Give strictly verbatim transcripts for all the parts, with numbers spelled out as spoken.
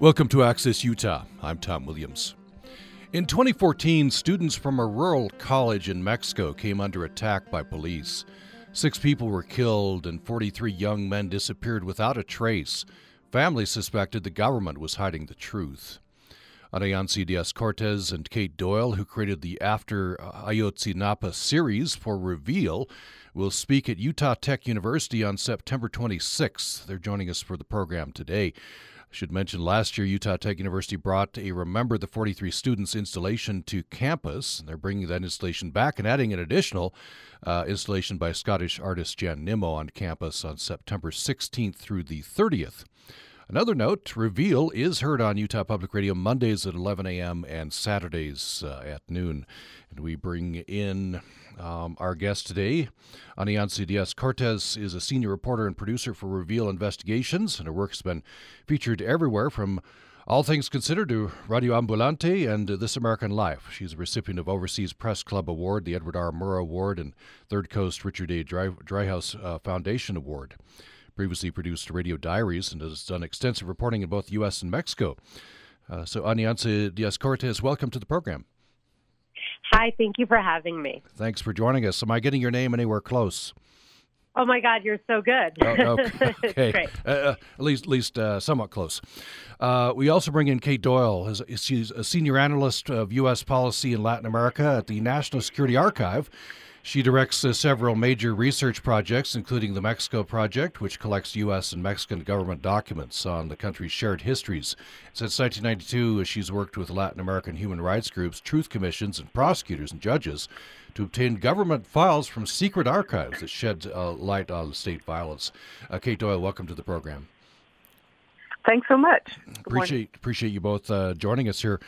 Welcome to Access Utah. I'm Tom Williams. In twenty fourteen, students from a rural college in Mexico came under attack by police. Six people were killed and forty-three young men disappeared without a trace. Families suspected the government was hiding the truth. Anayansi Diaz-Cortes and Kate Doyle, who created the After Ayotzinapa series for Reveal, will speak at Utah Tech University on September twenty-sixth. They're joining us for the program today. I should mention last year Utah Tech University brought a Remember the forty-three Students installation to campus. They're bringing that installation back and adding an additional uh, installation by Scottish artist Jan Nimmo on campus on September sixteenth through the thirtieth. Another note, Reveal is heard on Utah Public Radio Mondays at eleven a.m. and Saturdays uh, at noon. And we bring in um, our guest today. Anayansi Diaz-Cortes is a senior reporter and producer for Reveal Investigations, and her work has been featured everywhere from All Things Considered to Radio Ambulante and This American Life. She's a recipient of Overseas Press Club Award, the Edward R. Murrow Award, and Third Coast Richard A. Dry- Dryhouse uh, Foundation Award. Previously produced Radio Diaries and has done extensive reporting in both U S and Mexico. Uh, so, Anayansi Diaz-Cortes, welcome to the program. Hi, thank you for having me. Thanks for joining us. Am I getting your name anywhere close? Oh, my God, you're so good. Oh, okay. okay. Great. Uh, at least, at least uh, somewhat close. Uh, we also bring in Kate Doyle. She's a senior analyst of U S policy in Latin America at the National Security Archive. She directs uh, several major research projects, including the Mexico Project, which collects U S and Mexican government documents on the country's shared histories. Since nineteen ninety-two, she's worked with Latin American human rights groups, truth commissions, and prosecutors and judges to obtain government files from secret archives that shed uh, light on state violence. Uh, Kate Doyle, welcome to the program. Thanks so much. Appreciate appreciate you both uh, joining us here.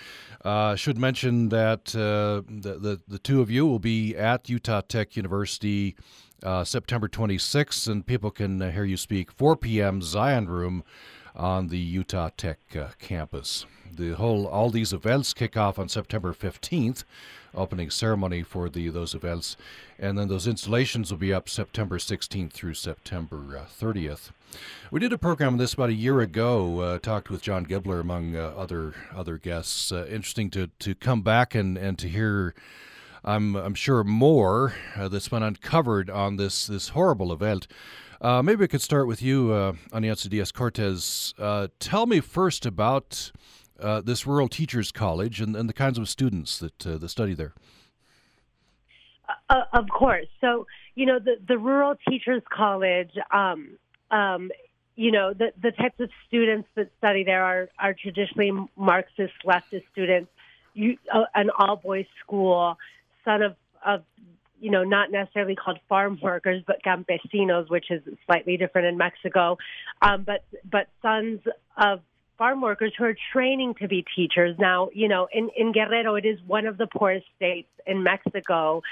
Uh, should mention that uh, the, the the two of you will be at Utah Tech University uh, September twenty-sixth, and people can hear you speak four p.m. Zion Room on the Utah Tech uh, campus. The whole all these events kick off on September fifteenth, opening ceremony for the those events, and then those installations will be up September sixteenth through September thirtieth. We did a program on this about a year ago, uh, talked with John Gibler, among uh, other other guests. Uh, interesting to, to come back and, and to hear, I'm I'm sure, more uh, that's been uncovered on this, this horrible event. Uh, maybe I could start with you, uh, Anayansi Diaz-Cortes. Uh, tell me first about uh, this rural teachers' college and, and the kinds of students that, uh, that study there. Uh, of course. So, you know, the, the rural teachers' college... Um, Um, you know, the, the types of students that study there are, are traditionally Marxist, leftist students, you, uh, an all-boys school, son of, of, you know, not necessarily called farm workers, but campesinos, which is slightly different in Mexico, um, but but sons of farm workers who are training to be teachers. Now, you know, in, in Guerrero, it is one of the poorest states in Mexico.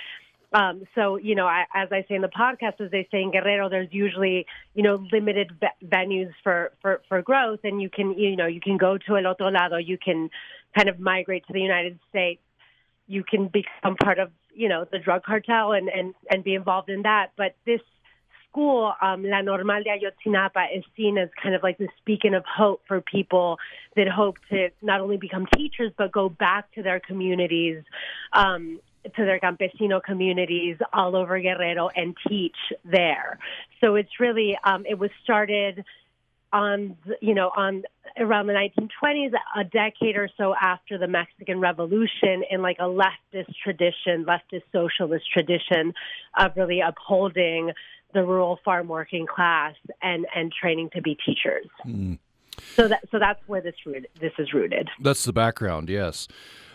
Um, so, you know, I, as I say in the podcast, as they say in Guerrero, there's usually, you know, limited ve- venues for, for, for growth. And you can, you know, you can go to El Otro Lado. You can kind of migrate to the United States. You can become part of, you know, the drug cartel and, and, and be involved in that. But this school, um, La Normal de Ayotzinapa, is seen as kind of like this beacon of hope for people that hope to not only become teachers, but go back to their communities, um, to their campesino communities all over Guerrero and teach there. So it's really, um, it was started on, you know, on around the nineteen twenties, a decade or so after the Mexican Revolution, in like a leftist tradition, leftist socialist tradition of really upholding the rural farm working class and, and training to be teachers. Mm. So that, so that's where this root, this is rooted. That's the background, yes.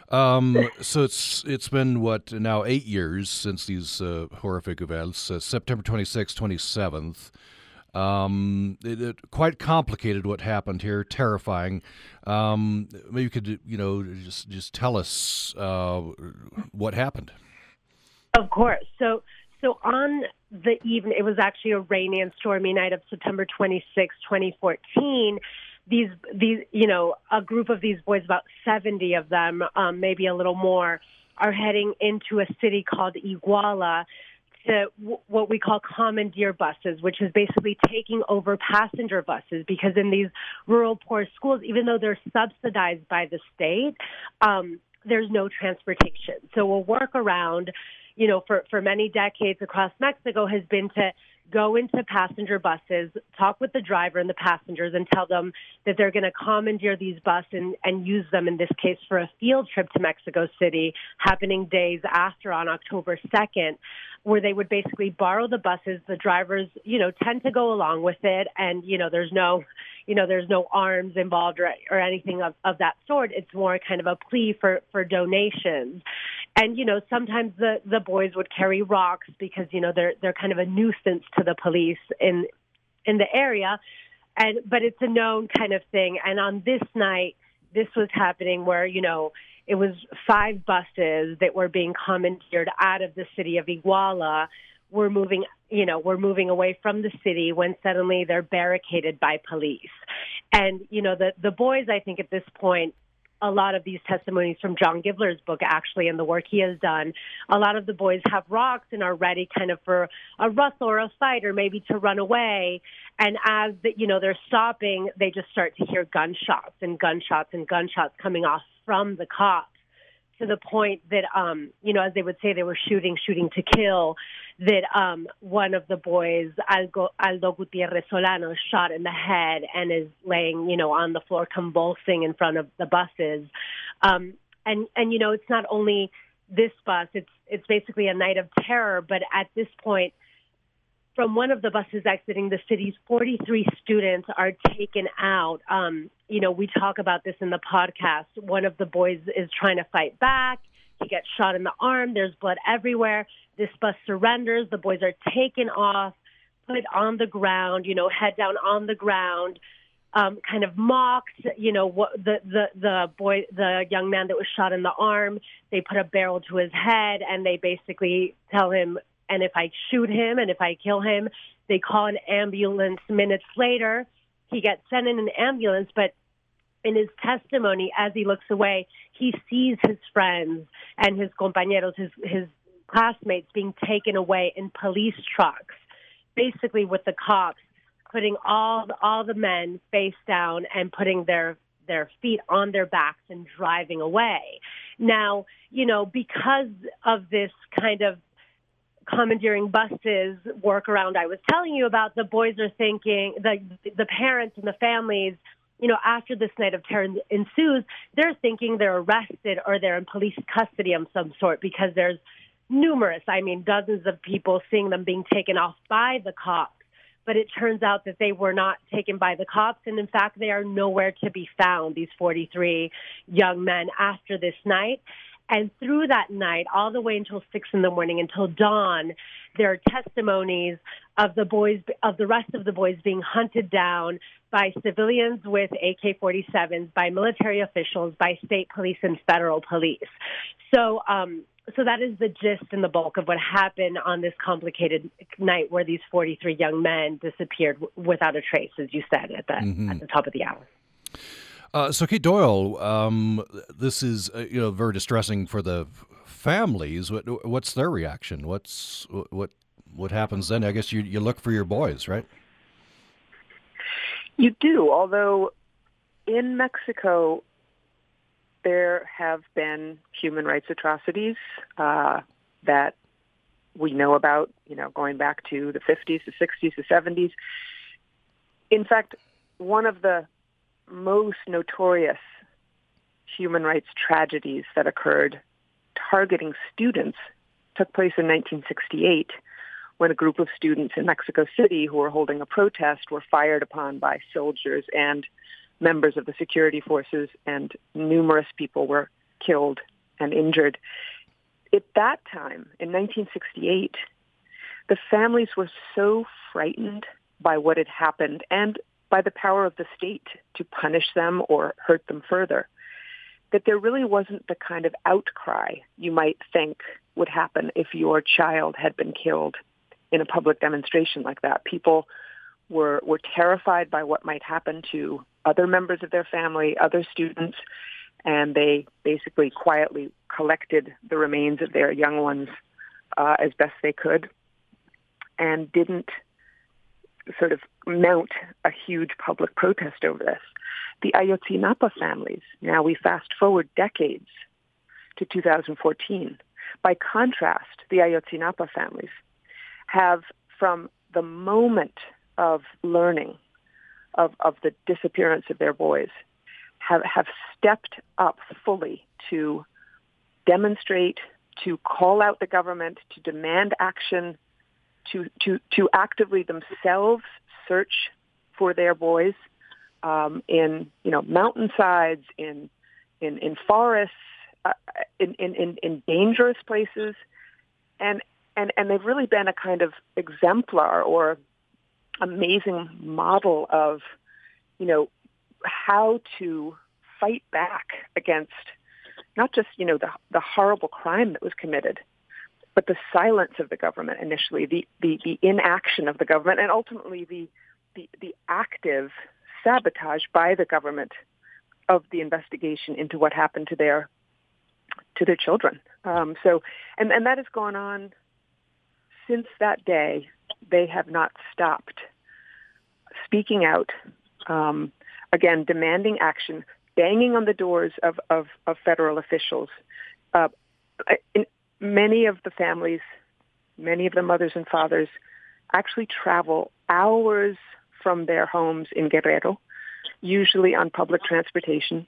Um, so it's it's been, what, now eight years since these uh, horrific events, uh, September twenty-sixth, twenty-seventh. Um, it, it quite complicated what happened here, terrifying. Um, maybe you could, you know, just just tell us uh, what happened. Of course. So so on the evening, it was actually a rainy and stormy night of September twenty-sixth, twenty fourteen. These, these, you know, a group of these boys, about seventy of them, um, maybe a little more, are heading into a city called Iguala to w- what we call commandeer buses, which is basically taking over passenger buses, because in these rural poor schools, even though they're subsidized by the state, um, there's no transportation. So a workaround, you know, for, for many decades across Mexico has been to go into passenger buses, talk with the driver and the passengers, and tell them that they're going to commandeer these buses and, and use them, in this case, for a field trip to Mexico City, happening days after on October second, where they would basically borrow the buses. The drivers, you know, tend to go along with it, and, you know, there's no, you know, there's no arms involved or, or anything of, of that sort. It's more kind of a plea for, for donations. And, you know, sometimes the, the boys would carry rocks because, you know, they're they're kind of a nuisance to the police in in the area. And but it's a known kind of thing. And on this night, this was happening where, you know, it was five buses that were being commandeered out of the city of Iguala. We're moving, you know, we're moving away from the city when suddenly they're barricaded by police. And, you know, the, the boys, I think at this point, a lot of these testimonies from John Gibler's book, actually, and the work he has done, a lot of the boys have rocks and are ready kind of for a rustle or a fight or maybe to run away. And as, the, you know, they're stopping, they just start to hear gunshots and gunshots and gunshots coming off from the cops, to the point that, um, you know, as they would say, they were shooting, shooting to kill, that um, one of the boys, Aldo, Aldo Gutierrez Solano, shot in the head and is laying, you know, on the floor convulsing in front of the buses. Um, and, and, you know, it's not only this bus, it's it's basically a night of terror, but at this point, from one of the buses exiting the city's forty-three students are taken out. Um, you know, we talk about this in the podcast. One of the boys is trying to fight back. He gets shot in the arm. There's blood everywhere. This bus surrenders. The boys are taken off, put on the ground, you know, head down on the ground, um, kind of mocked. You know, what the, the, the boy, the young man that was shot in the arm, they put a barrel to his head and they basically tell him, and if I shoot him and if I kill him, they call an ambulance minutes later. He gets sent in an ambulance, but in his testimony, as he looks away, he sees his friends and his compañeros, his, his classmates being taken away in police trucks, basically with the cops putting all the, all the men face down and putting their their feet on their backs and driving away. Now, you know, because of this kind of commandeering buses workaround I was telling you about, the boys are thinking, the the parents and the families, you know, after this night of terror ensues, they're thinking they're arrested or they're in police custody of some sort, because there's numerous, I mean, dozens of people seeing them being taken off by the cops. But it turns out that they were not taken by the cops, and in fact, they are nowhere to be found, these forty-three young men, after this night. And through that night, all the way until six in the morning, until dawn, there are testimonies of the boys, of the rest of the boys being hunted down by civilians with A K forty-sevens, by military officials, by state police and federal police. So, um, so that is the gist and the bulk of what happened on this complicated night where these forty-three young men disappeared without a trace, as you said at the mm-hmm. at the top of the hour. Uh, so, Kate Doyle, um, this is uh, you know, very distressing for the families. What, what's their reaction? What's what what happens then? I guess you you look for your boys, right? You do. Although in Mexico, there have been human rights atrocities uh, that we know about. You know, going back to the fifties, the sixties, the seventies. In fact, one of the most notorious human rights tragedies that occurred targeting students took place in nineteen sixty-eight, when a group of students in Mexico City who were holding a protest were fired upon by soldiers and members of the security forces, and numerous people were killed and injured. At that time, in nineteen sixty-eight, the families were so frightened by what had happened and by the power of the state to punish them or hurt them further, that there really wasn't the kind of outcry you might think would happen if your child had been killed in a public demonstration like that. People were were terrified by what might happen to other members of their family, other students, and they basically quietly collected the remains of their young ones uh, as best they could and didn't sort of mount a huge public protest over this. The Ayotzinapa families, now we fast forward decades to two thousand fourteen. By contrast, the Ayotzinapa families have, from the moment of learning of, of the disappearance of their boys, have, have stepped up fully to demonstrate, to call out the government, to demand action, to to, to actively themselves search for their boys um, in you know mountainsides, in in in forests, uh, in, in in in dangerous places, and and and they've really been a kind of exemplar or amazing model of you know how to fight back against not just, you know, the the horrible crime that was committed, but the silence of the government initially, the, the, the inaction of the government, and ultimately the, the the active sabotage by the government of the investigation into what happened to their to their children. Um, so, and, and that has gone on since that day. They have not stopped speaking out, um, again, demanding action, banging on the doors of, of, of federal officials. Uh, in many of the families, many of the mothers and fathers actually travel hours from their homes in Guerrero, usually on public transportation,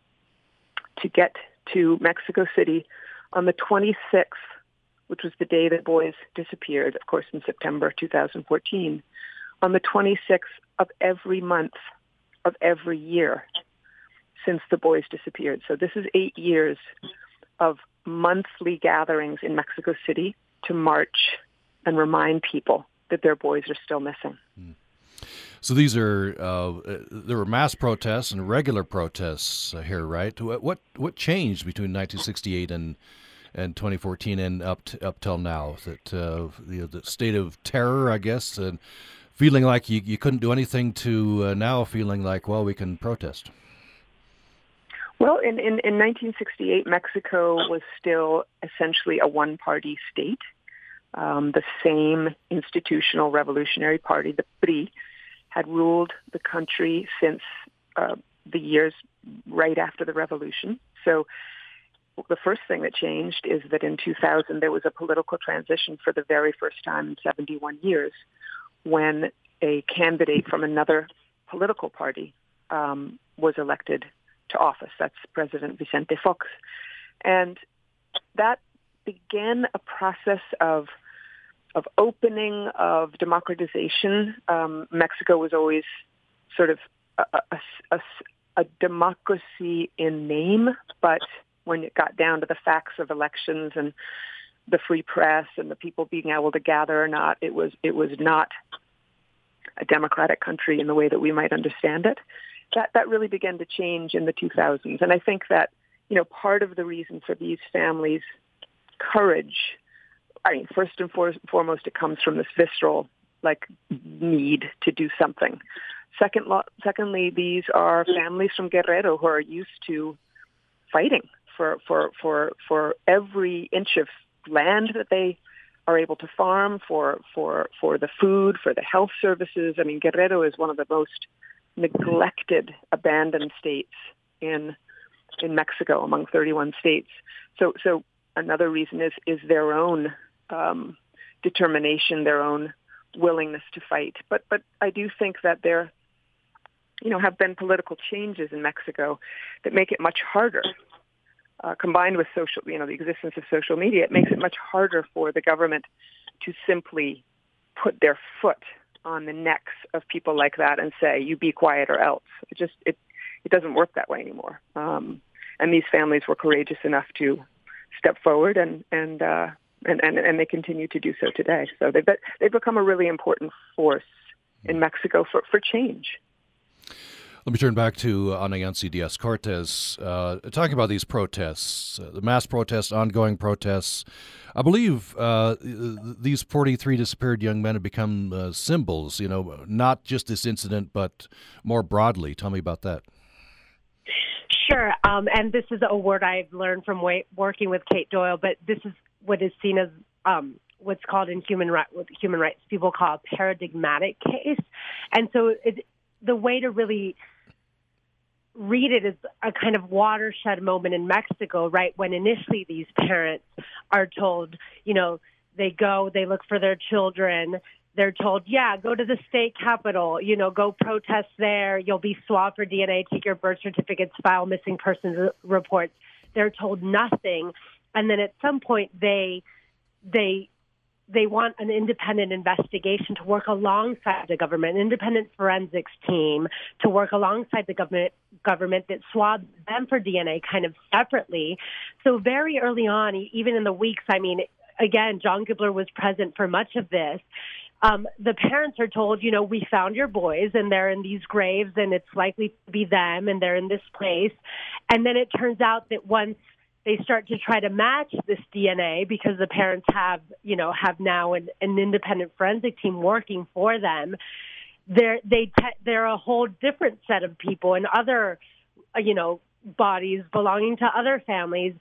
to get to Mexico City on the twenty-sixth, which was the day the boys disappeared, of course, in September two thousand fourteen, on the twenty-sixth of every month of every year since the boys disappeared. So this is eight years of monthly gatherings in Mexico City to march and remind people that their boys are still missing. Mm. So these are, uh, there were mass protests and regular protests here, right? What what changed between nineteen sixty-eight and and twenty fourteen and up to, up till now? That uh, the, the state of terror, I guess, and feeling like you, you couldn't do anything to uh, now feeling like, well, we can protest. Well, in, in, in nineteen sixty-eight, Mexico was still essentially a one-party state. Um, the same institutional revolutionary party, the P R I, had ruled the country since uh, the years right after the revolution. So the first thing that changed is that in two thousand, there was a political transition for the very first time in seventy-one years when a candidate from another political party um, was elected to office. That's President Vicente Fox. And that began a process of of opening, of democratization. Um, Mexico was always sort of a, a, a, a democracy in name, but when it got down to the facts of elections and the free press and the people being able to gather or not, it was it was not a democratic country in the way that we might understand it. That that really began to change in the two thousands. And I think that, you know, part of the reason for these families' courage, I mean, first and for, foremost, it comes from this visceral, like, need to do something. Second, secondly, these are families from Guerrero who are used to fighting for, for, for, for every inch of land that they are able to farm, for, for, for the food, for the health services. I mean, Guerrero is one of the most neglected, abandoned states in in Mexico among thirty-one states. So, so another reason is is their own um, determination, their own willingness to fight. But but I do think that there, you know, have been political changes in Mexico that make it much harder. Uh, combined with social, you know, the existence of social media, it makes it much harder for the government to simply put their foot on the necks of people like that and say, you be quiet or else. It just, it, it doesn't work that way anymore. Um, and these families were courageous enough to step forward and, and, uh, and, and, and they continue to do so today. So they've, be- they've become a really important force in Mexico for, for change. Let me turn back to Anayansi Diaz-Cortes, uh, talking about these protests, uh, the mass protests, ongoing protests. I believe uh, these forty-three disappeared young men have become uh, symbols, you know, not just this incident, but more broadly. Tell me about that. Sure. Um, and this is a word I've learned from way, working with Kate Doyle, but this is what is seen as um, what's called in human right, what human rights people call a paradigmatic case. And so it, the way to really read it as a kind of watershed moment in Mexico, right, when initially these parents are told, you know, they go, they look for their children. They're told, yeah, go to the state capitol, you know, go protest there. You'll be swabbed for D N A, take your birth certificates, file missing persons reports. They're told nothing. And then at some point they they they want an independent investigation to work alongside the government, an independent forensics team to work alongside the government government that swabs them for D N A kind of separately. So very early on, even in the weeks, I mean, again, John Gibler was present for much of this. Um, the parents are told, you know, we found your boys and they're in these graves and it's likely to be them and they're in this place. And then it turns out that once they start to try to match this D N A, because the parents have, you know, have now an, an independent forensic team working for them, they're, they te- they're a whole different set of people and other, you know, bodies belonging to other families.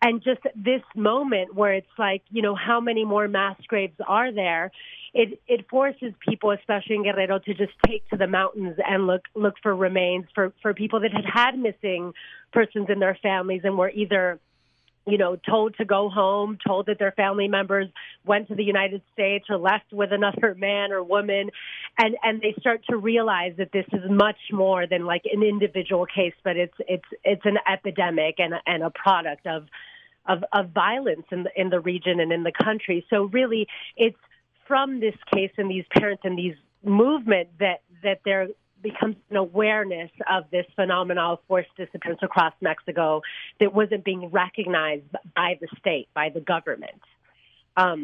And just this moment where it's like, you know, how many more mass graves are there? It it forces people, especially in Guerrero, to just take to the mountains and look look for remains for, for people that had had missing persons in their families and were either, you know, told to go home, told that their family members went to the United States or left with another man or woman. And, and they start to realize that this is much more than like an individual case, but it's it's it's an epidemic and, and a product of Of, of violence in the, in the region and in the country. So really, it's from this case and these parents and these movement that, that there becomes an awareness of this phenomenon of forced disappearance across Mexico that wasn't being recognized by the state, by the government. Um,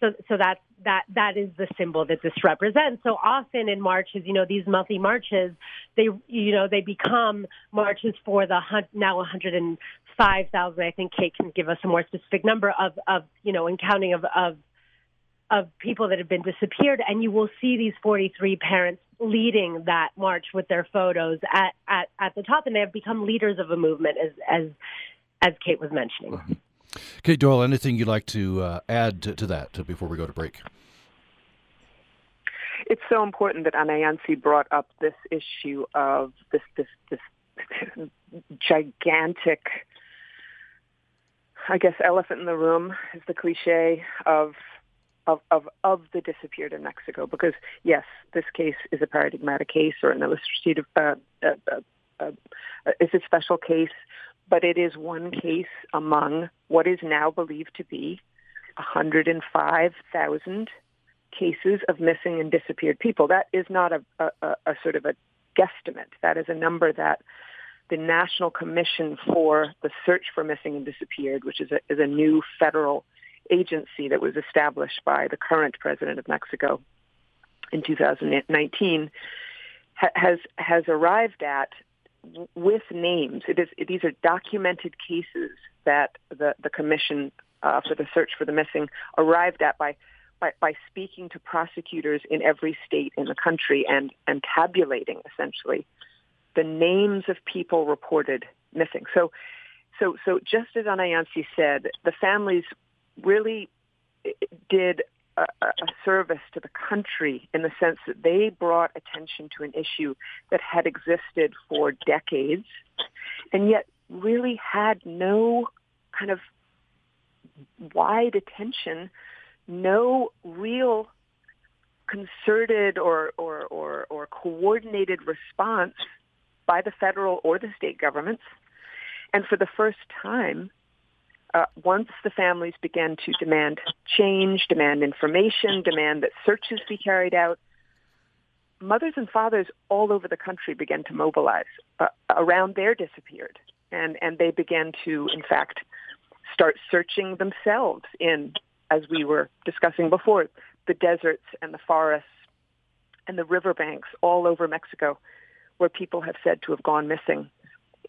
so so that, that, that is the symbol that this represents. So often in marches, you know, these monthly marches, they, you know, they become marches for the now one hundred five thousand, I think Kate can give us a more specific number of, of you know, and counting of, of of people that have been disappeared. And you will see these forty-three parents leading that march with their photos at, at, at the top. And they have become leaders of a movement, as as, as Kate was mentioning. Mm-hmm. Kate Doyle, anything you'd like to uh, add to, to that before we go to break? It's so important that Anayansi brought up this issue of this this this gigantic, I guess, elephant in the room is the cliche of, of of of the disappeared in Mexico. Because yes, this case is a paradigmatic case or an illustrative, uh, uh, uh, uh, it's a special case, but it is one case among what is now believed to be one hundred five thousand cases of missing and disappeared people. That is not a, a, a sort of a guesstimate. That is a number that the National Commission for the Search for Missing and Disappeared, which is a, is a new federal agency that was established by the current president of Mexico in two thousand nineteen, ha- has has arrived at with names. It is it, these are documented cases that the the commission uh, for the Search for the Missing arrived at by. By, by speaking to prosecutors in every state in the country and, and tabulating, essentially, the names of people reported missing. So so, so just as Anayansi said, the families really did a, a service to the country in the sense that they brought attention to an issue that had existed for decades and yet really had no kind of wide attention, no real concerted or, or, or, or coordinated response by the federal or the state governments. And for the first time, uh, once the families began to demand change, demand information, demand that searches be carried out, mothers and fathers all over the country began to mobilize uh, around their disappeared. And, and they began to, in fact, start searching themselves in, as we were discussing before, the deserts and the forests and the riverbanks all over Mexico, where people have said to have gone missing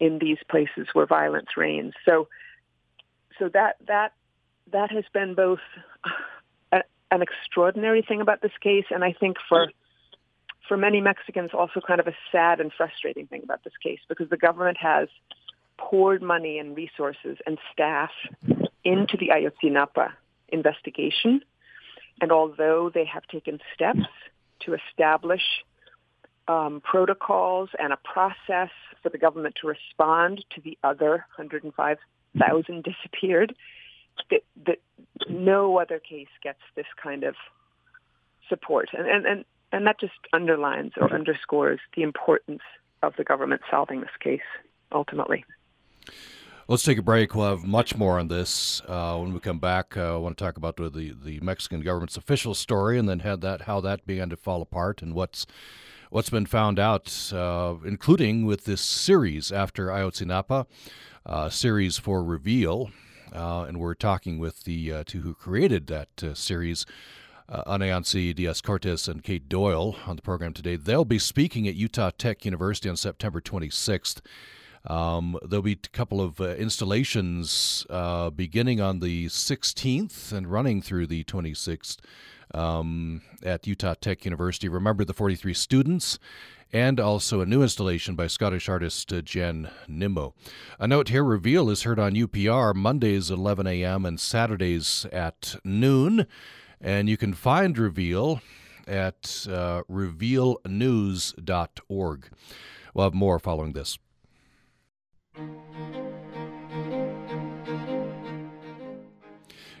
in these places where violence reigns. So, so that that that has been both a, an extraordinary thing about this case, and I think for for many Mexicans also kind of a sad and frustrating thing about this case, because the government has poured money and resources and staff into the Ayotzinapa investigation. And although they have taken steps to establish um, protocols and a process for the government to respond to the other one hundred five thousand disappeared, that, that no other case gets this kind of support. And, and, and, and that just underlines or underscores the importance of the government solving this case ultimately. Let's take a break. We'll have much more on this uh, when we come back. Uh, I want to talk about the the Mexican government's official story, and then had that how that began to fall apart, and what's what's been found out, uh, including with this series After Ayotzinapa, uh, series for Reveal, uh, and we're talking with the uh, two who created that uh, series. Uh, Anayansi Diaz-Cortes and Kate Doyle on the program today. They'll be speaking at Utah Tech University on September twenty-sixth. Um, there'll be a couple of uh, installations uh, beginning on the sixteenth and running through the twenty-sixth um, at Utah Tech University. Remember the forty-three students, and also a new installation by Scottish artist uh, Jan Nimmo. A note here, Reveal is heard on U P R Mondays at eleven a.m. and Saturdays at noon. And you can find Reveal at uh, reveal news dot org. We'll have more following this.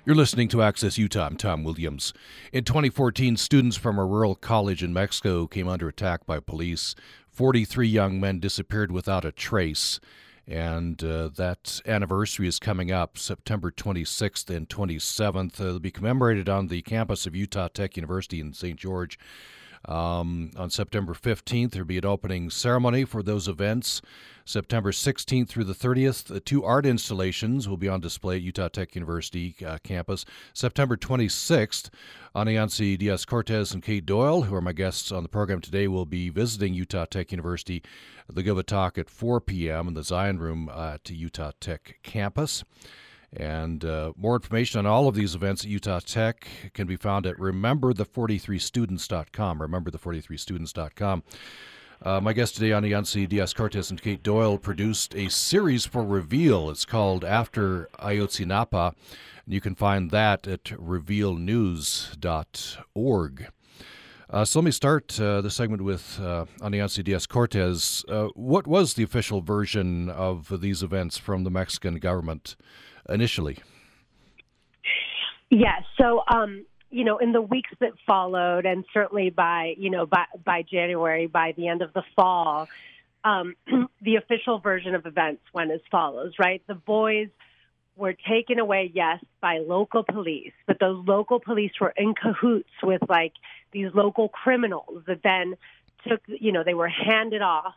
You're listening to Access Utah. I'm Tom Williams. In twenty fourteen, students from a rural college in Mexico came under attack by police. forty-three young men disappeared without a trace. And uh, that anniversary is coming up September twenty-sixth and twenty-seventh. Uh, it'll be commemorated on the campus of Utah Tech University in Saint George. Um, on September fifteenth, there'll be an opening ceremony for those events. September sixteenth through the thirtieth, the two art installations will be on display at Utah Tech University uh, campus. September twenty-sixth, Anayansi Diaz-Cortes and Kate Doyle, who are my guests on the program today, will be visiting Utah Tech University. They'll give a talk at four p.m. in the Zion Room uh, at Utah Tech campus. And uh, more information on all of these events at Utah Tech can be found at remember the forty-three students dot com, remember the forty-three students dot com. Uh, my guest today, Anayansi Diaz-Cortes and Kate Doyle, produced a series for Reveal. It's called After Ayotzinapa, and you can find that at reveal news dot org. Uh, so let me start uh, the segment with uh, Anayansi Diaz-Cortes. Uh, what was the official version of these events from the Mexican government initially? Yes. Yeah, so, um, you know, in the weeks that followed, and certainly by, you know, by, by January, by the end of the fall, um, the official version of events went as follows, right? The boys were taken away, yes, by local police, but those local police were in cahoots with, like, these local criminals that then took, you know, they were handed off.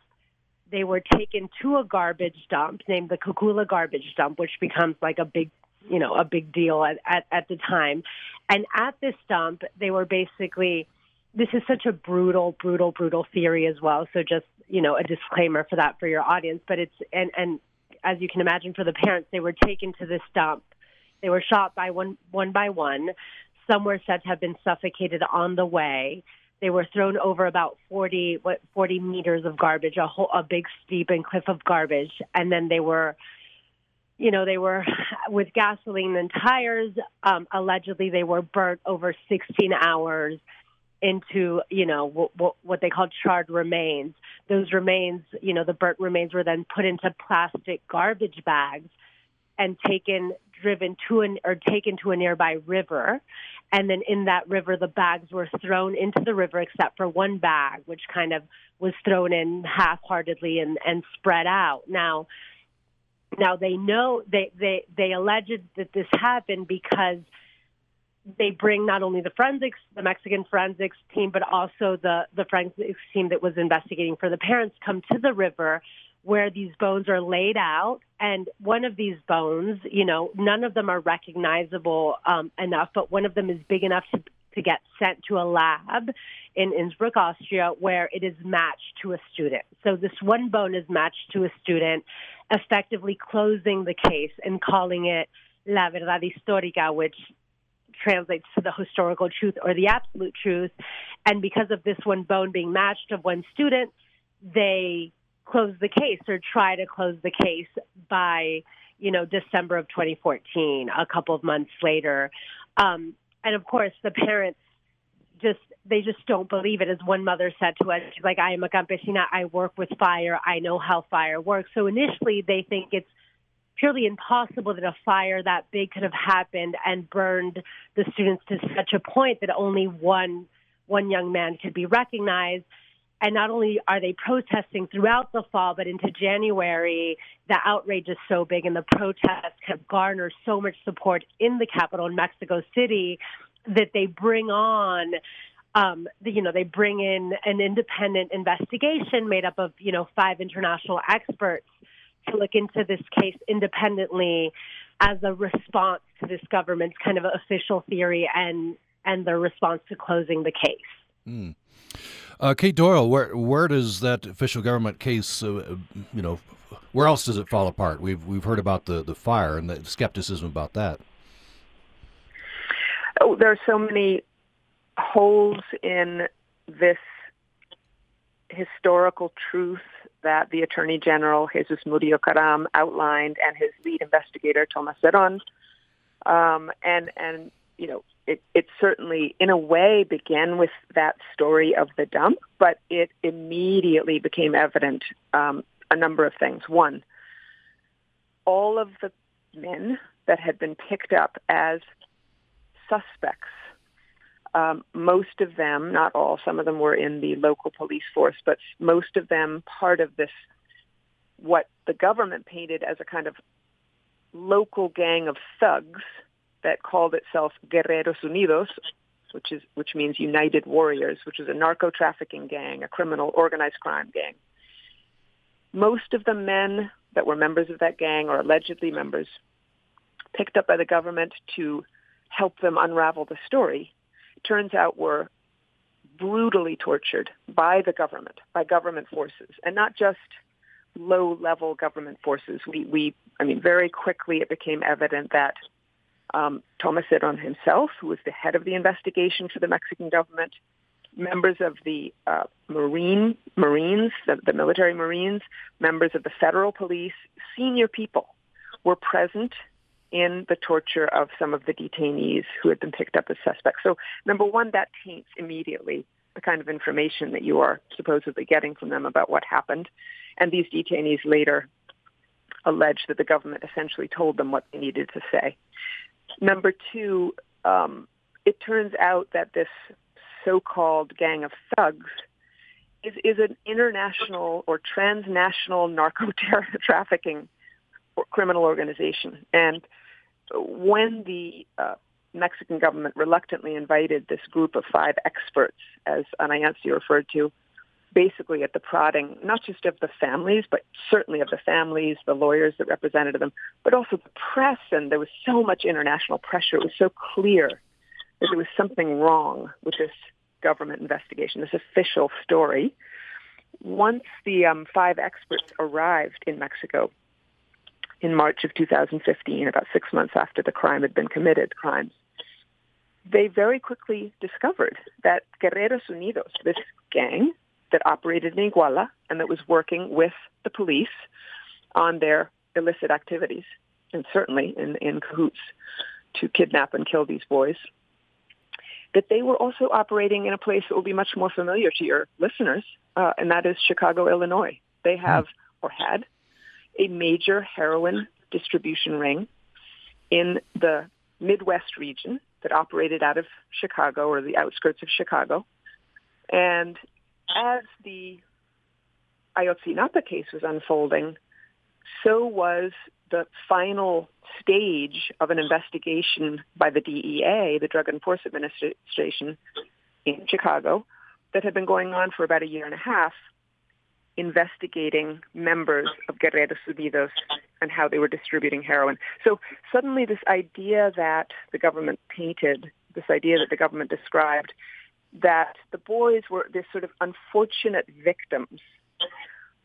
They were taken to a garbage dump named the Kukula Garbage Dump, which becomes like a big, you know, a big deal at, at, at the time. And at this dump, they were basically, this is such a brutal, brutal, brutal theory as well. So just, you know, a disclaimer for that for your audience. But it's, and, and as you can imagine for the parents, they were taken to this dump. They were shot by one, one by one. Some were said to have been suffocated on the way. They were thrown over about forty, what, forty meters of garbage, a whole, a big steep and cliff of garbage. And then they were, you know, they were with gasoline and tires. Um, allegedly, they were burnt over sixteen hours into, you know, what, what, what they called charred remains. Those remains, you know, the burnt remains were then put into plastic garbage bags and taken, driven to an, or taken to a nearby river. And then in that river, the bags were thrown into the river, except for one bag, which kind of was thrown in half-heartedly and, and spread out. Now, now they know, they, they, they alleged that this happened because they bring not only the forensics, the Mexican forensics team, but also the, the forensics team that was investigating for the parents come to the river where these bones are laid out. And one of these bones, you know, none of them are recognizable um, enough, but one of them is big enough to, to get sent to a lab in Innsbruck, Austria, where it is matched to a student. So this one bone is matched to a student, effectively closing the case and calling it La Verdad Histórica, which translates to the historical truth or the absolute truth. And because of this one bone being matched to one student, they close the case or try to close the case by, you know, December of twenty fourteen, a couple of months later. Um, and, of course, the parents just they just don't believe it. As one mother said to us, she's like, I am a campesina. I work with fire. I know how fire works. So initially they think it's purely impossible that a fire that big could have happened and burned the students to such a point that only one one young man could be recognized. And not only are they protesting throughout the fall, but into January, the outrage is so big and the protests have garnered so much support in the capital in Mexico City that they bring on, um, you know, they bring in an independent investigation made up of, you know, five international experts to look into this case independently as a response to this government's kind of official theory and, and their response to closing the case. Mm. Uh, Kate Doyle, where where does that official government case, uh, you know, where else does it fall apart? We've we've heard about the, the fire and the skepticism about that. Oh, there are so many holes in this historical truth that the Attorney General, Jesus Murillo Caram, outlined and his lead investigator, Tomás Zerón. Um, and, and, you know, it, it certainly, in a way, began with that story of the dump, but it immediately became evident um, a number of things. One, all of the men that had been picked up as suspects, Um, most of them, not all, some of them were in the local police force, but most of them part of this, what the government painted as a kind of local gang of thugs that called itself Guerreros Unidos, which is which means United Warriors, which is a narco-trafficking gang, a criminal organized crime gang. Most of the men that were members of that gang or allegedly members picked up by the government to help them unravel the story turns out were brutally tortured by the government, by government forces, and not just low-level government forces. We, we, I mean, very quickly it became evident that um, Tomás Zerón himself, who was the head of the investigation for the Mexican government, members of the uh, Marine Marines, the, the military Marines, members of the federal police, senior people were present in the torture of some of the detainees who had been picked up as suspects. So, number one, that taints immediately the kind of information that you are supposedly getting from them about what happened. And these detainees later alleged that the government essentially told them what they needed to say. Number two, um, it turns out that this so-called gang of thugs is, is an international or transnational narco-trafficking or criminal organization. And when the uh, Mexican government reluctantly invited this group of five experts, as Anayansi referred to, basically at the prodding, not just of the families, but certainly of the families, the lawyers that represented them, but also the press, and there was so much international pressure. It was so clear that there was something wrong with this government investigation, this official story. Once the um, five experts arrived in Mexico, in March of two thousand fifteen, about six months after the crime had been committed, crimes, they very quickly discovered that Guerreros Unidos, this gang that operated in Iguala and that was working with the police on their illicit activities, and certainly in, in cahoots to kidnap and kill these boys, that they were also operating in a place that will be much more familiar to your listeners, uh, and that is Chicago, Illinois. They have, or had, a major heroin distribution ring in the Midwest region that operated out of Chicago or the outskirts of Chicago. And as the Ayotzinapa case was unfolding, so was the final stage of an investigation by the D E A, the Drug Enforcement Administration in Chicago, that had been going on for about a year and a half, investigating members of Guerreros Unidos and how they were distributing heroin. So suddenly this idea that the government painted, this idea that the government described, that the boys were this sort of unfortunate victims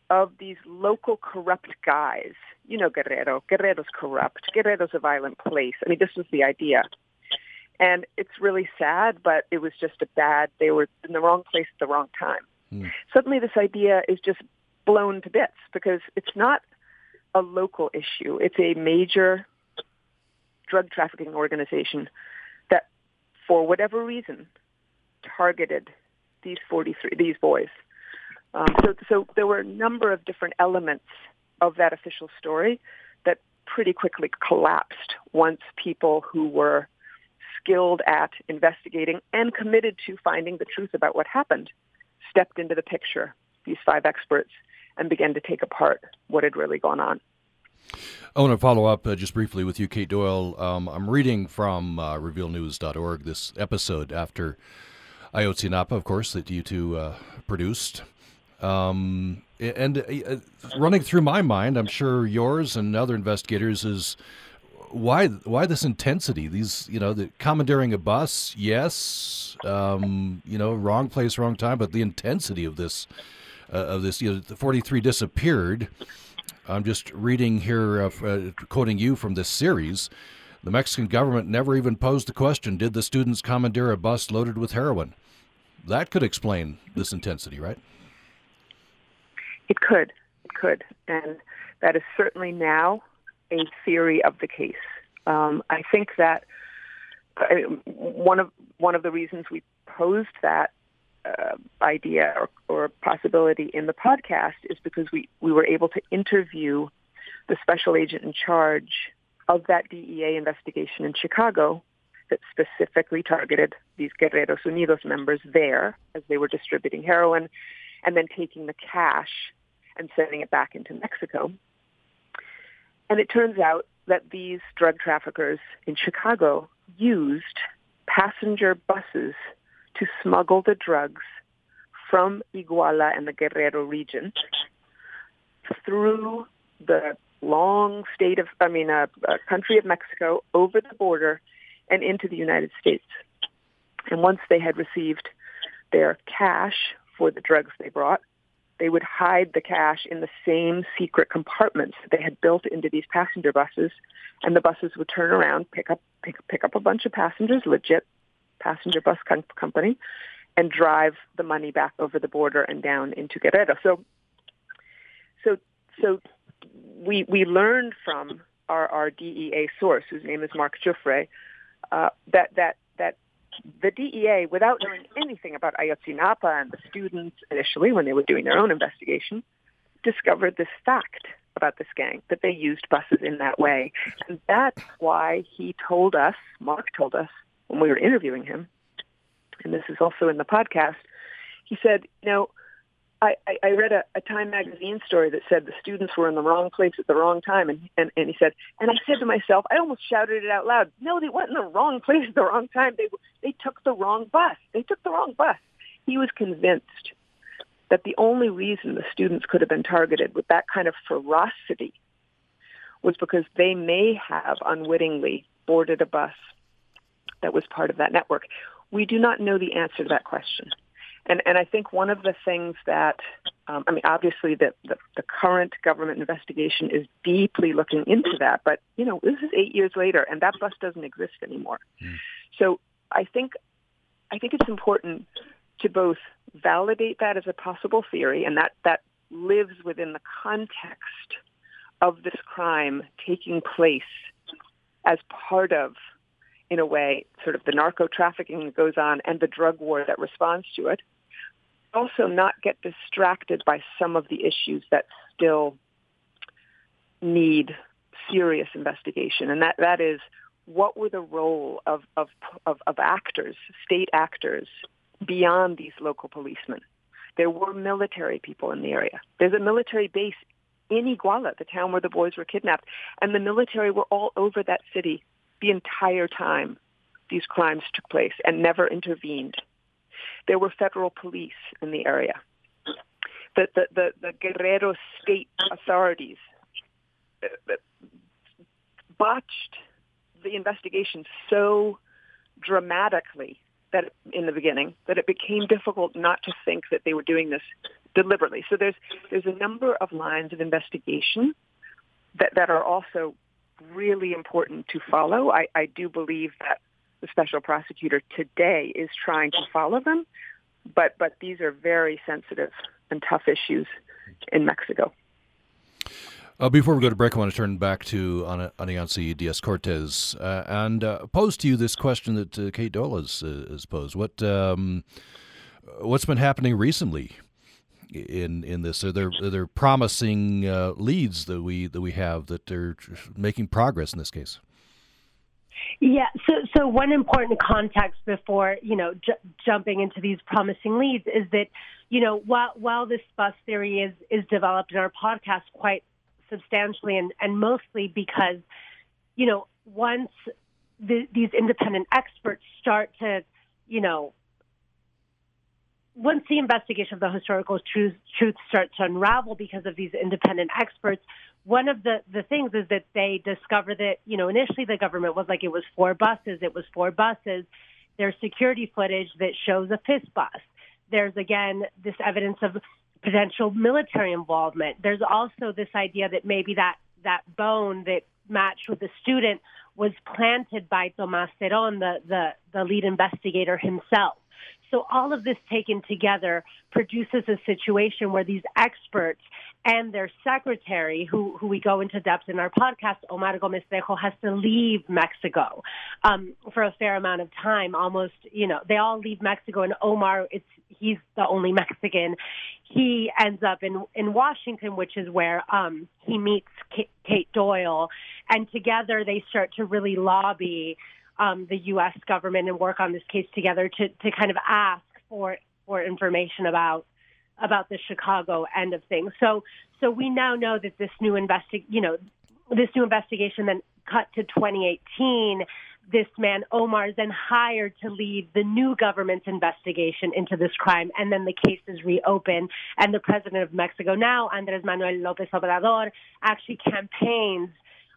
of these local corrupt guys. You know Guerrero. Guerrero's corrupt. Guerrero's a violent place. I mean, this was the idea. And it's really sad, but it was just a bad, they were in the wrong place at the wrong time. Mm. Suddenly this idea is just blown to bits because it's not a local issue. It's a major drug trafficking organization that for whatever reason, targeted these forty-three, these boys. Um, so, so there were a number of different elements of that official story that pretty quickly collapsed once people who were skilled at investigating and committed to finding the truth about what happened stepped into the picture, these five experts, and began to take apart what had really gone on. I want to follow up uh, just briefly with you, Kate Doyle. Um, I'm reading from uh, reveal news dot org this episode after Ayotzinapa, of course, that you two uh, produced. Um, and uh, running through my mind, I'm sure yours and other investigators, is why why this intensity? These, you know, the commandeering a bus, yes, um, you know, wrong place, wrong time, but the intensity of this, uh, of this, you know, the forty-three disappeared. I'm just reading here, uh, uh, quoting you from this series. The Mexican government never even posed the question, did the students commandeer a bus loaded with heroin? That could explain this intensity, right? It could. It could. And that is certainly now a theory of the case. Um, I think that I, one of one of the reasons we posed that Uh, idea or, or possibility in the podcast is because we, we were able to interview the special agent in charge of that D E A investigation in Chicago that specifically targeted these Guerreros Unidos members there as they were distributing heroin and then taking the cash and sending it back into Mexico. And it turns out that these drug traffickers in Chicago used passenger buses to smuggle the drugs from Iguala and the Guerrero region through the long state of, I mean, uh, uh, country of Mexico, over the border, and into the United States. And once they had received their cash for the drugs they brought, they would hide the cash in the same secret compartments that they had built into these passenger buses, and the buses would turn around, pick up, pick, pick up a bunch of passengers, legit passenger bus com- company, and drive the money back over the border and down into Guerrero. So, so, so we we learned from our, our D E A source, whose name is Mark Joffre, uh, that that that the D E A, without knowing anything about Ayotzinapa and the students initially when they were doing their own investigation, discovered this fact about this gang, that they used buses in that way, and that's why he told us, Mark told us, when we were interviewing him, and this is also in the podcast, he said, you know, I, I, I read a, a Time magazine story that said the students were in the wrong place at the wrong time. And, and, and he said, and I said to myself, I almost shouted it out loud, no, they weren't in the wrong place at the wrong time. They, they took the wrong bus. They took the wrong bus. He was convinced that the only reason the students could have been targeted with that kind of ferocity was because they may have unwittingly boarded a bus that was part of that network. We do not know the answer to that question. And and I think one of the things that, um, I mean, obviously the, the, the current government investigation is deeply looking into that, but, you know, this is eight years later, and that bus doesn't exist anymore. Mm. So I think I think it's important to both validate that as a possible theory, and that, that lives within the context of this crime taking place as part of, in a way, sort of the narco-trafficking that goes on and the drug war that responds to it. Also not get distracted by some of the issues that still need serious investigation. And that, that is, what were the role of, of, of, of actors, state actors, beyond these local policemen? There were military people in the area. There's a military base in Iguala, the town where the boys were kidnapped, and the military were all over that city the entire time these crimes took place and never intervened. There were federal police in the area. The, the, the, the Guerrero state authorities botched the investigation so dramatically that in the beginning that it became difficult not to think that they were doing this deliberately. So there's there's a number of lines of investigation that, that are also really important to follow. I, I do believe that the special prosecutor today is trying to follow them, but but these are very sensitive and tough issues in Mexico. Uh, before we go to break, I want to turn back to Ana- Anayansi Diaz-Cortes uh, and uh, pose to you this question that uh, Kate Doyle has, uh, has posed. What, um, what's been happening recently in in this? Are there, are there promising uh, leads that we that we have that are making progress in this case? Yeah, so so one important context before, you know, j- jumping into these promising leads is that, you know, while while this bus theory is, is developed in our podcast quite substantially and, and mostly because, you know, once the, these independent experts start to, you know, once the investigation of the historical truth, truth starts to unravel because of these independent experts, one of the, the things is that they discover that, you know, initially the government was like, it was four buses, it was four buses. There's security footage that shows a fifth bus. There's, again, this evidence of potential military involvement. There's also this idea that maybe that, that bone that matched with the student was planted by Tomás Zerón, the, the, the lead investigator himself. So all of this taken together produces a situation where these experts and their secretary, who, who we go into depth in our podcast, Omar Gomez Tejo, has to leave Mexico um, for a fair amount of time. Almost, you know, they all leave Mexico, and Omar, it's he's the only Mexican. He ends up in, in Washington, which is where um, he meets Kate, Kate Doyle, and together they start to really lobby Um, the U S government and work on this case together to, to kind of ask for for information about about the Chicago end of things. So so we now know that this new investi- you know this new investigation then cut to twenty eighteen. This man Omar is then hired to lead the new government's investigation into this crime, and then the case is reopened. And the president of Mexico now, Andrés Manuel López Obrador, actually campaigns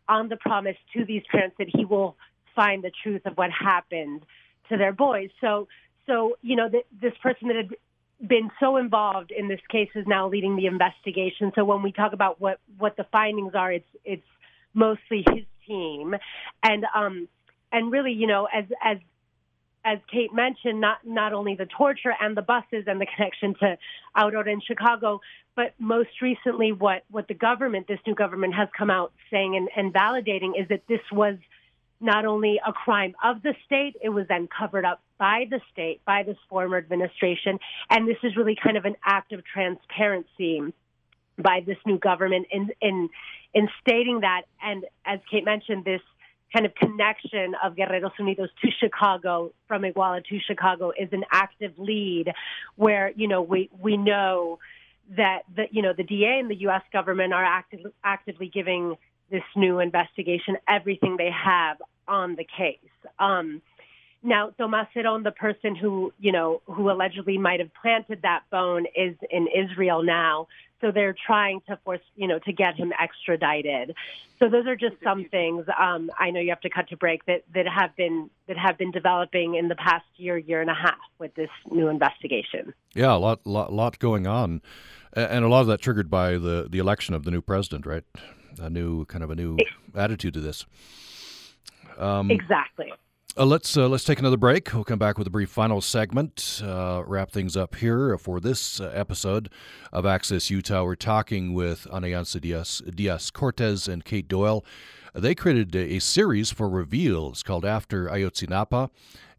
on the promise to these parents that he will find the truth of what happened to their boys. So, so you know, th- this person that had been so involved in this case is now leading the investigation. So when we talk about what, what the findings are, it's it's mostly his team, and um and really, you know, as as as Kate mentioned, not not only the torture and the buses and the connection to Aurora in Chicago, but most recently, what what the government, this new government, has come out saying and, and validating is that this was not only a crime of the state, it was then covered up by the state, by this former administration. And this is really kind of an act of transparency by this new government in in, in stating that. And as Kate mentioned, this kind of connection of Guerreros Unidos to Chicago, from Iguala to Chicago, is an active lead where, you know, we, we know that, the, you know, the D E A and the U S government are active, actively giving this new investigation everything they have on the case. Um, now, Tomás Zerón, the person who you know who allegedly might have planted that bone, is in Israel now. So they're trying to force you know to get him extradited. So those are just some things. Um, I know you have to cut to break that, that have been that have been developing in the past year, year and a half with this new investigation. Yeah, a lot, lot, lot going on, and a lot of that triggered by the, the election of the new president, right? A new kind of a new attitude to this. Um, exactly. Uh, let's uh, let's take another break. We'll come back with a brief final segment. Uh, wrap things up here for this episode of Access Utah. We're talking with Anayansi Diaz, Diaz-Cortes and Kate Doyle. They created a, a series for Reveal. It's called After Ayotzinapa,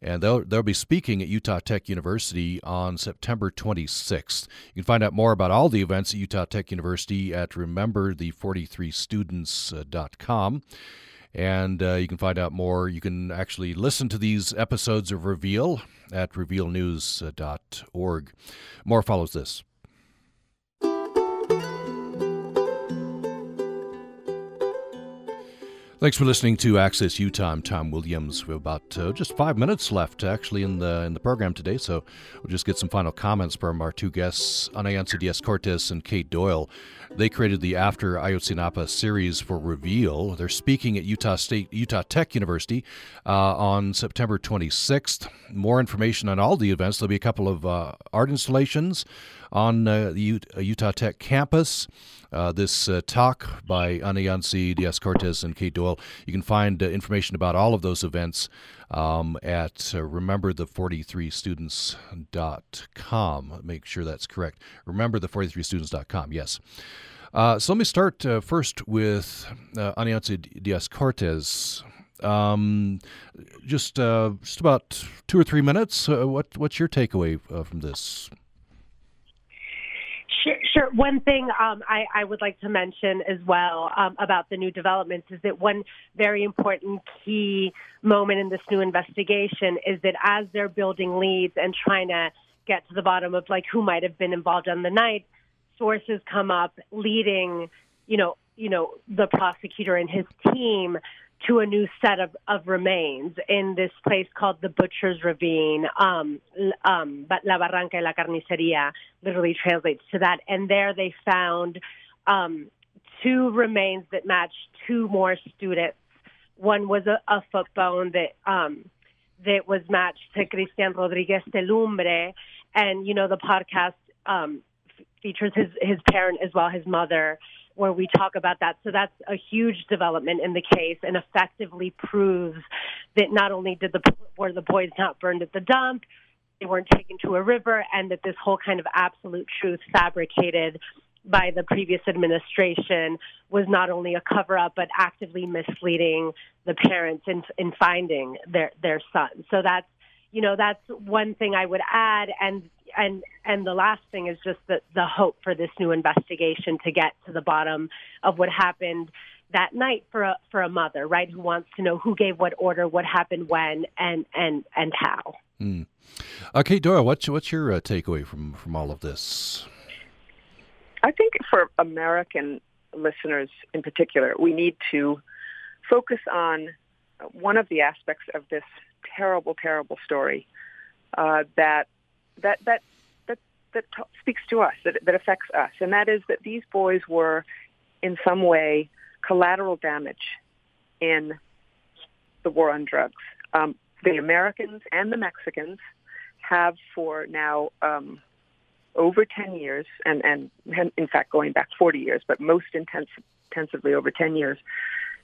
and they'll they'll be speaking at Utah Tech University on September twenty-sixth. You can find out more about all the events at Utah Tech University at remember the forty-three students dot com. And uh, you can find out more. You can actually listen to these episodes of Reveal at reveal news dot org. More follows this. Thanks for listening to Access Utah. I'm Tom Williams. We have about uh, just five minutes left, actually, in the in the program today, so we'll just get some final comments from our two guests, Anayansi Diaz-Cortes and Kate Doyle. They created the After Ayotzinapa series for Reveal. They're speaking at Utah State, Utah Tech University uh, on September twenty-sixth. More information on all the events. There'll be a couple of uh, art installations on uh, the U- Utah Tech campus. Uh, this uh, talk by Anayansi Diaz-Cortes and Kate Doyle. You can find uh, information about all of those events um, at uh, remember the forty-three students dot com. Make sure that's correct. remember the forty-three students dot com, yes. Uh, so let me start uh, first with uh, Anayansi Diaz-Cortes. Um, just uh, just about two or three minutes. Uh, what what's your takeaway uh, from this? Sure. sure. One thing um, I, I would like to mention as well um, about the new developments is that one very important key moment in this new investigation is that as they're building leads and trying to get to the bottom of like who might have been involved on the night, sources come up leading, you know, you know, the prosecutor and his team to a new set of, of remains in this place called the Butcher's Ravine, um, um, La Barranca de la Carnicería, literally translates to that. And there they found um, two remains that matched two more students. One was a, a foot bone that um, that was matched to Cristian Rodriguez de Lumbre. And, you know, the podcast um, features his, his parent as well, his mother, where we talk about that. So that's a huge development in the case and effectively proves that not only did the were the boys not burned at the dump, they weren't taken to a river, and that this whole kind of absolute truth fabricated by the previous administration was not only a cover-up but actively misleading the parents in, in finding their, their son. So that's, you know, that's one thing I would add. And and and the last thing is just the, the hope for this new investigation to get to the bottom of what happened that night for a, for a mother, right, who wants to know who gave what order, what happened when, and and, and how. Mm. Uh, Kate Doyle, what's, what's your uh, takeaway from, from all of this? I think for American listeners in particular, we need to focus on one of the aspects of this terrible, terrible story uh, that that that that that t- speaks to us, that, that affects us, and that is that these boys were, in some way, collateral damage in the war on drugs. Um, the Americans and the Mexicans have, for now um, over ten years, and, and in fact going back forty years, but most intense, intensively over ten years,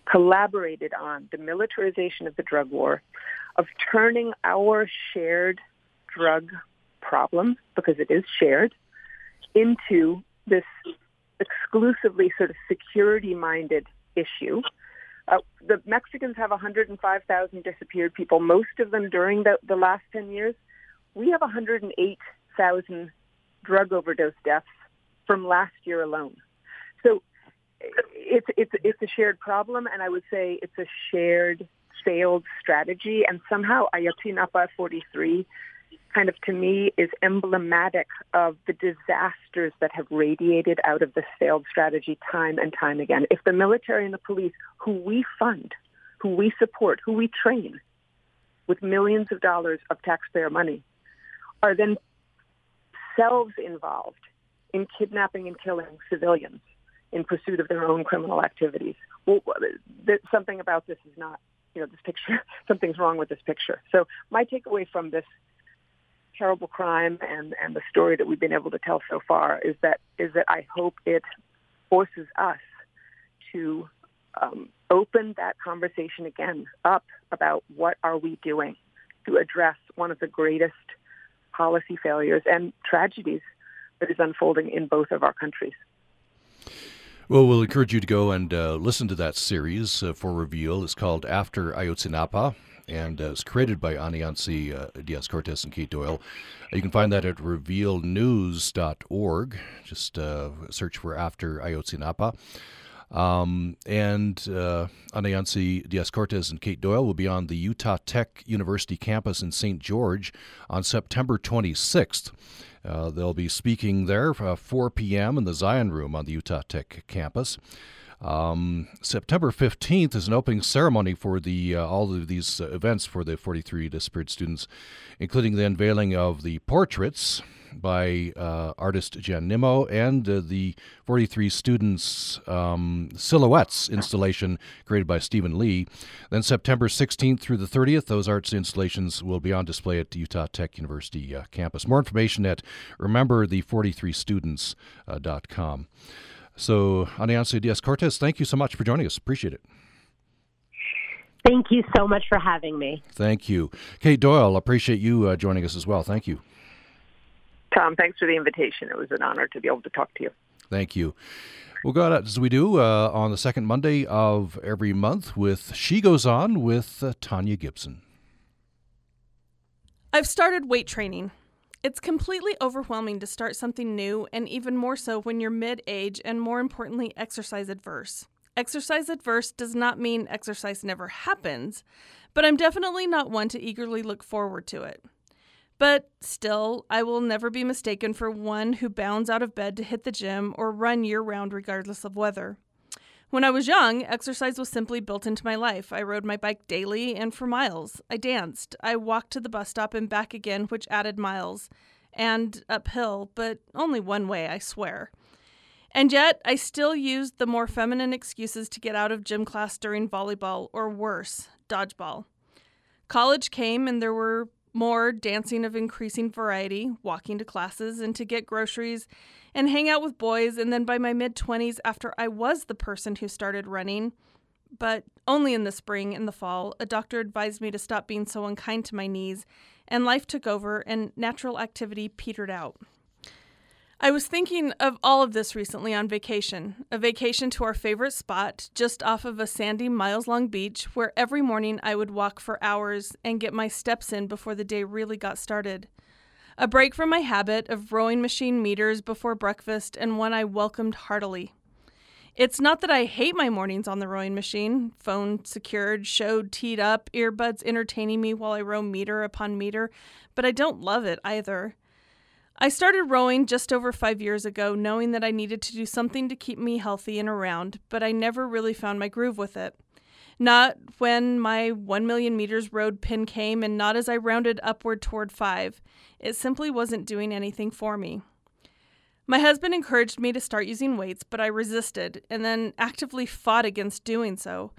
collaborated on the militarization of the drug war, of turning our shared drug problem, because it is shared, into this exclusively sort of security-minded issue. Uh, the Mexicans have one hundred five thousand disappeared people, most of them during the, the last ten years. We have one hundred eight thousand drug overdose deaths from last year alone. So it's, it's, it's a shared problem, and I would say it's a shared failed strategy, and somehow Ayotzinapa forty-three kind of, to me, is emblematic of the disasters that have radiated out of this failed strategy time and time again. If the military and the police, who we fund, who we support, who we train with millions of dollars of taxpayer money, are then selves involved in kidnapping and killing civilians in pursuit of their own criminal activities, well, there's something about this is not, you know, this picture, something's wrong with this picture. So my takeaway from this terrible crime and, and the story that we've been able to tell so far is that is that I hope it forces us to um, open that conversation again up about what are we doing to address one of the greatest policy failures and tragedies that is unfolding in both of our countries. Well, we'll encourage you to go and uh, listen to that series uh, for Reveal. It's called After Ayotzinapa, and uh, it's created by Anayansi uh, Diaz-Cortes and Kate Doyle. Uh, you can find that at reveal news dot org. Just uh, search for After Ayotzinapa. Um, and uh, Anayansi Diaz-Cortes and Kate Doyle will be on the Utah Tech University campus in Saint George on September twenty-sixth. Uh, they'll be speaking there uh, four p.m. in the Zion Room on the Utah Tech campus. Um, September fifteenth is an opening ceremony for the uh, all of these uh, events for the forty-three disappeared students, including the unveiling of the portraits by uh, artist Jan Nimmo and uh, the forty-three students' um, silhouettes installation created by Stephen Lee. Then September sixteenth through the thirtieth, those arts installations will be on display at Utah Tech University uh, campus. More information at remember the forty-three students dot com. So, Anayansi Diaz-Cortes, thank you so much for joining us. Appreciate it. Thank you so much for having me. Thank you. Kate Doyle, appreciate you uh, joining us as well. Thank you. Tom, thanks for the invitation. It was an honor to be able to talk to you. Thank you. Well, God, as we do uh, on the second Monday of every month with She Goes On with uh, Tanya Gibson. I've started weight training. It's completely overwhelming to start something new, and even more so when you're mid-age and, more importantly, exercise adverse. Exercise adverse does not mean exercise never happens, but I'm definitely not one to eagerly look forward to it. But still, I will never be mistaken for one who bounds out of bed to hit the gym or run year-round regardless of weather. When I was young, exercise was simply built into my life. I rode my bike daily and for miles. I danced. I walked to the bus stop and back again, which added miles. And uphill, but only one way, I swear. And yet, I still used the more feminine excuses to get out of gym class during volleyball, or worse, dodgeball. College came and there were more dancing of increasing variety, walking to classes and to get groceries, and hang out with boys, and then by my mid-twenties, after I was the person who started running, but only in the spring and the fall, a doctor advised me to stop being so unkind to my knees, and life took over, and natural activity petered out. I was thinking of all of this recently on vacation, a vacation to our favorite spot just off of a sandy miles-long beach where every morning I would walk for hours and get my steps in before the day really got started. A break from my habit of rowing machine meters before breakfast, and one I welcomed heartily. It's not that I hate my mornings on the rowing machine, phone secured, show teed up, earbuds entertaining me while I row meter upon meter, but I don't love it either. I started rowing just over five years ago, knowing that I needed to do something to keep me healthy and around, but I never really found my groove with it. Not when my one million meters rowed pin came, and not as I rounded upward toward five. It simply wasn't doing anything for me. My husband encouraged me to start using weights, but I resisted, and then actively fought against doing so.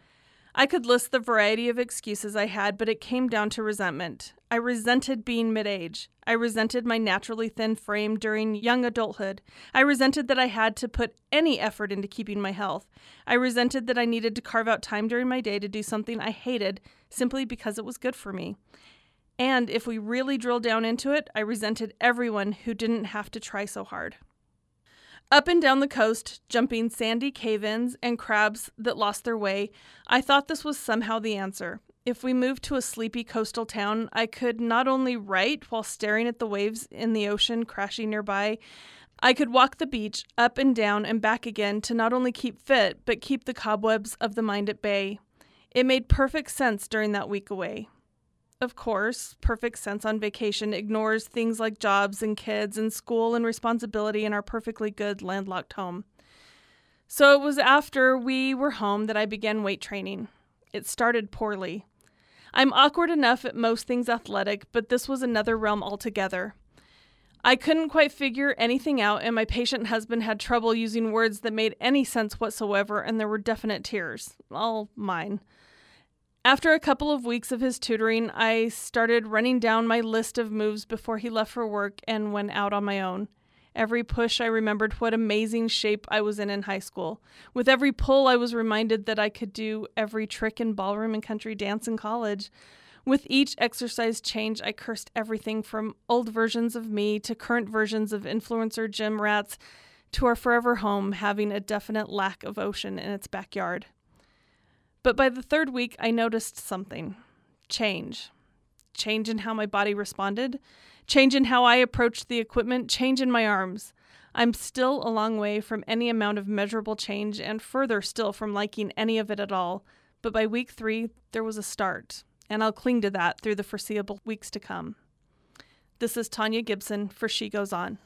I could list the variety of excuses I had, but it came down to resentment. I resented being mid-age. I resented my naturally thin frame during young adulthood. I resented that I had to put any effort into keeping my health. I resented that I needed to carve out time during my day to do something I hated simply because it was good for me. And if we really drill down into it, I resented everyone who didn't have to try so hard. Up and down the coast, jumping sandy cave-ins and crabs that lost their way, I thought this was somehow the answer. If we moved to a sleepy coastal town, I could not only write while staring at the waves in the ocean crashing nearby, I could walk the beach up and down and back again to not only keep fit, but keep the cobwebs of the mind at bay. It made perfect sense during that week away. Of course, perfect sense on vacation ignores things like jobs and kids and school and responsibility in our perfectly good landlocked home. So it was after we were home that I began weight training. It started poorly. I'm awkward enough at most things athletic, but this was another realm altogether. I couldn't quite figure anything out, and my patient husband had trouble using words that made any sense whatsoever, and there were definite tears. All mine. After a couple of weeks of his tutoring, I started running down my list of moves before he left for work and went out on my own. Every push, I remembered what amazing shape I was in in high school. With every pull, I was reminded that I could do every trick in ballroom and country dance in college. With each exercise change, I cursed everything from old versions of me to current versions of influencer gym rats to our forever home having a definite lack of ocean in its backyard. But by the third week, I noticed something. Change. Change in how my body responded. Change in how I approached the equipment. Change in my arms. I'm still a long way from any amount of measurable change, and further still from liking any of it at all. But by week three, there was a start, and I'll cling to that through the foreseeable weeks to come. This is Tanya Gibson for She Goes On.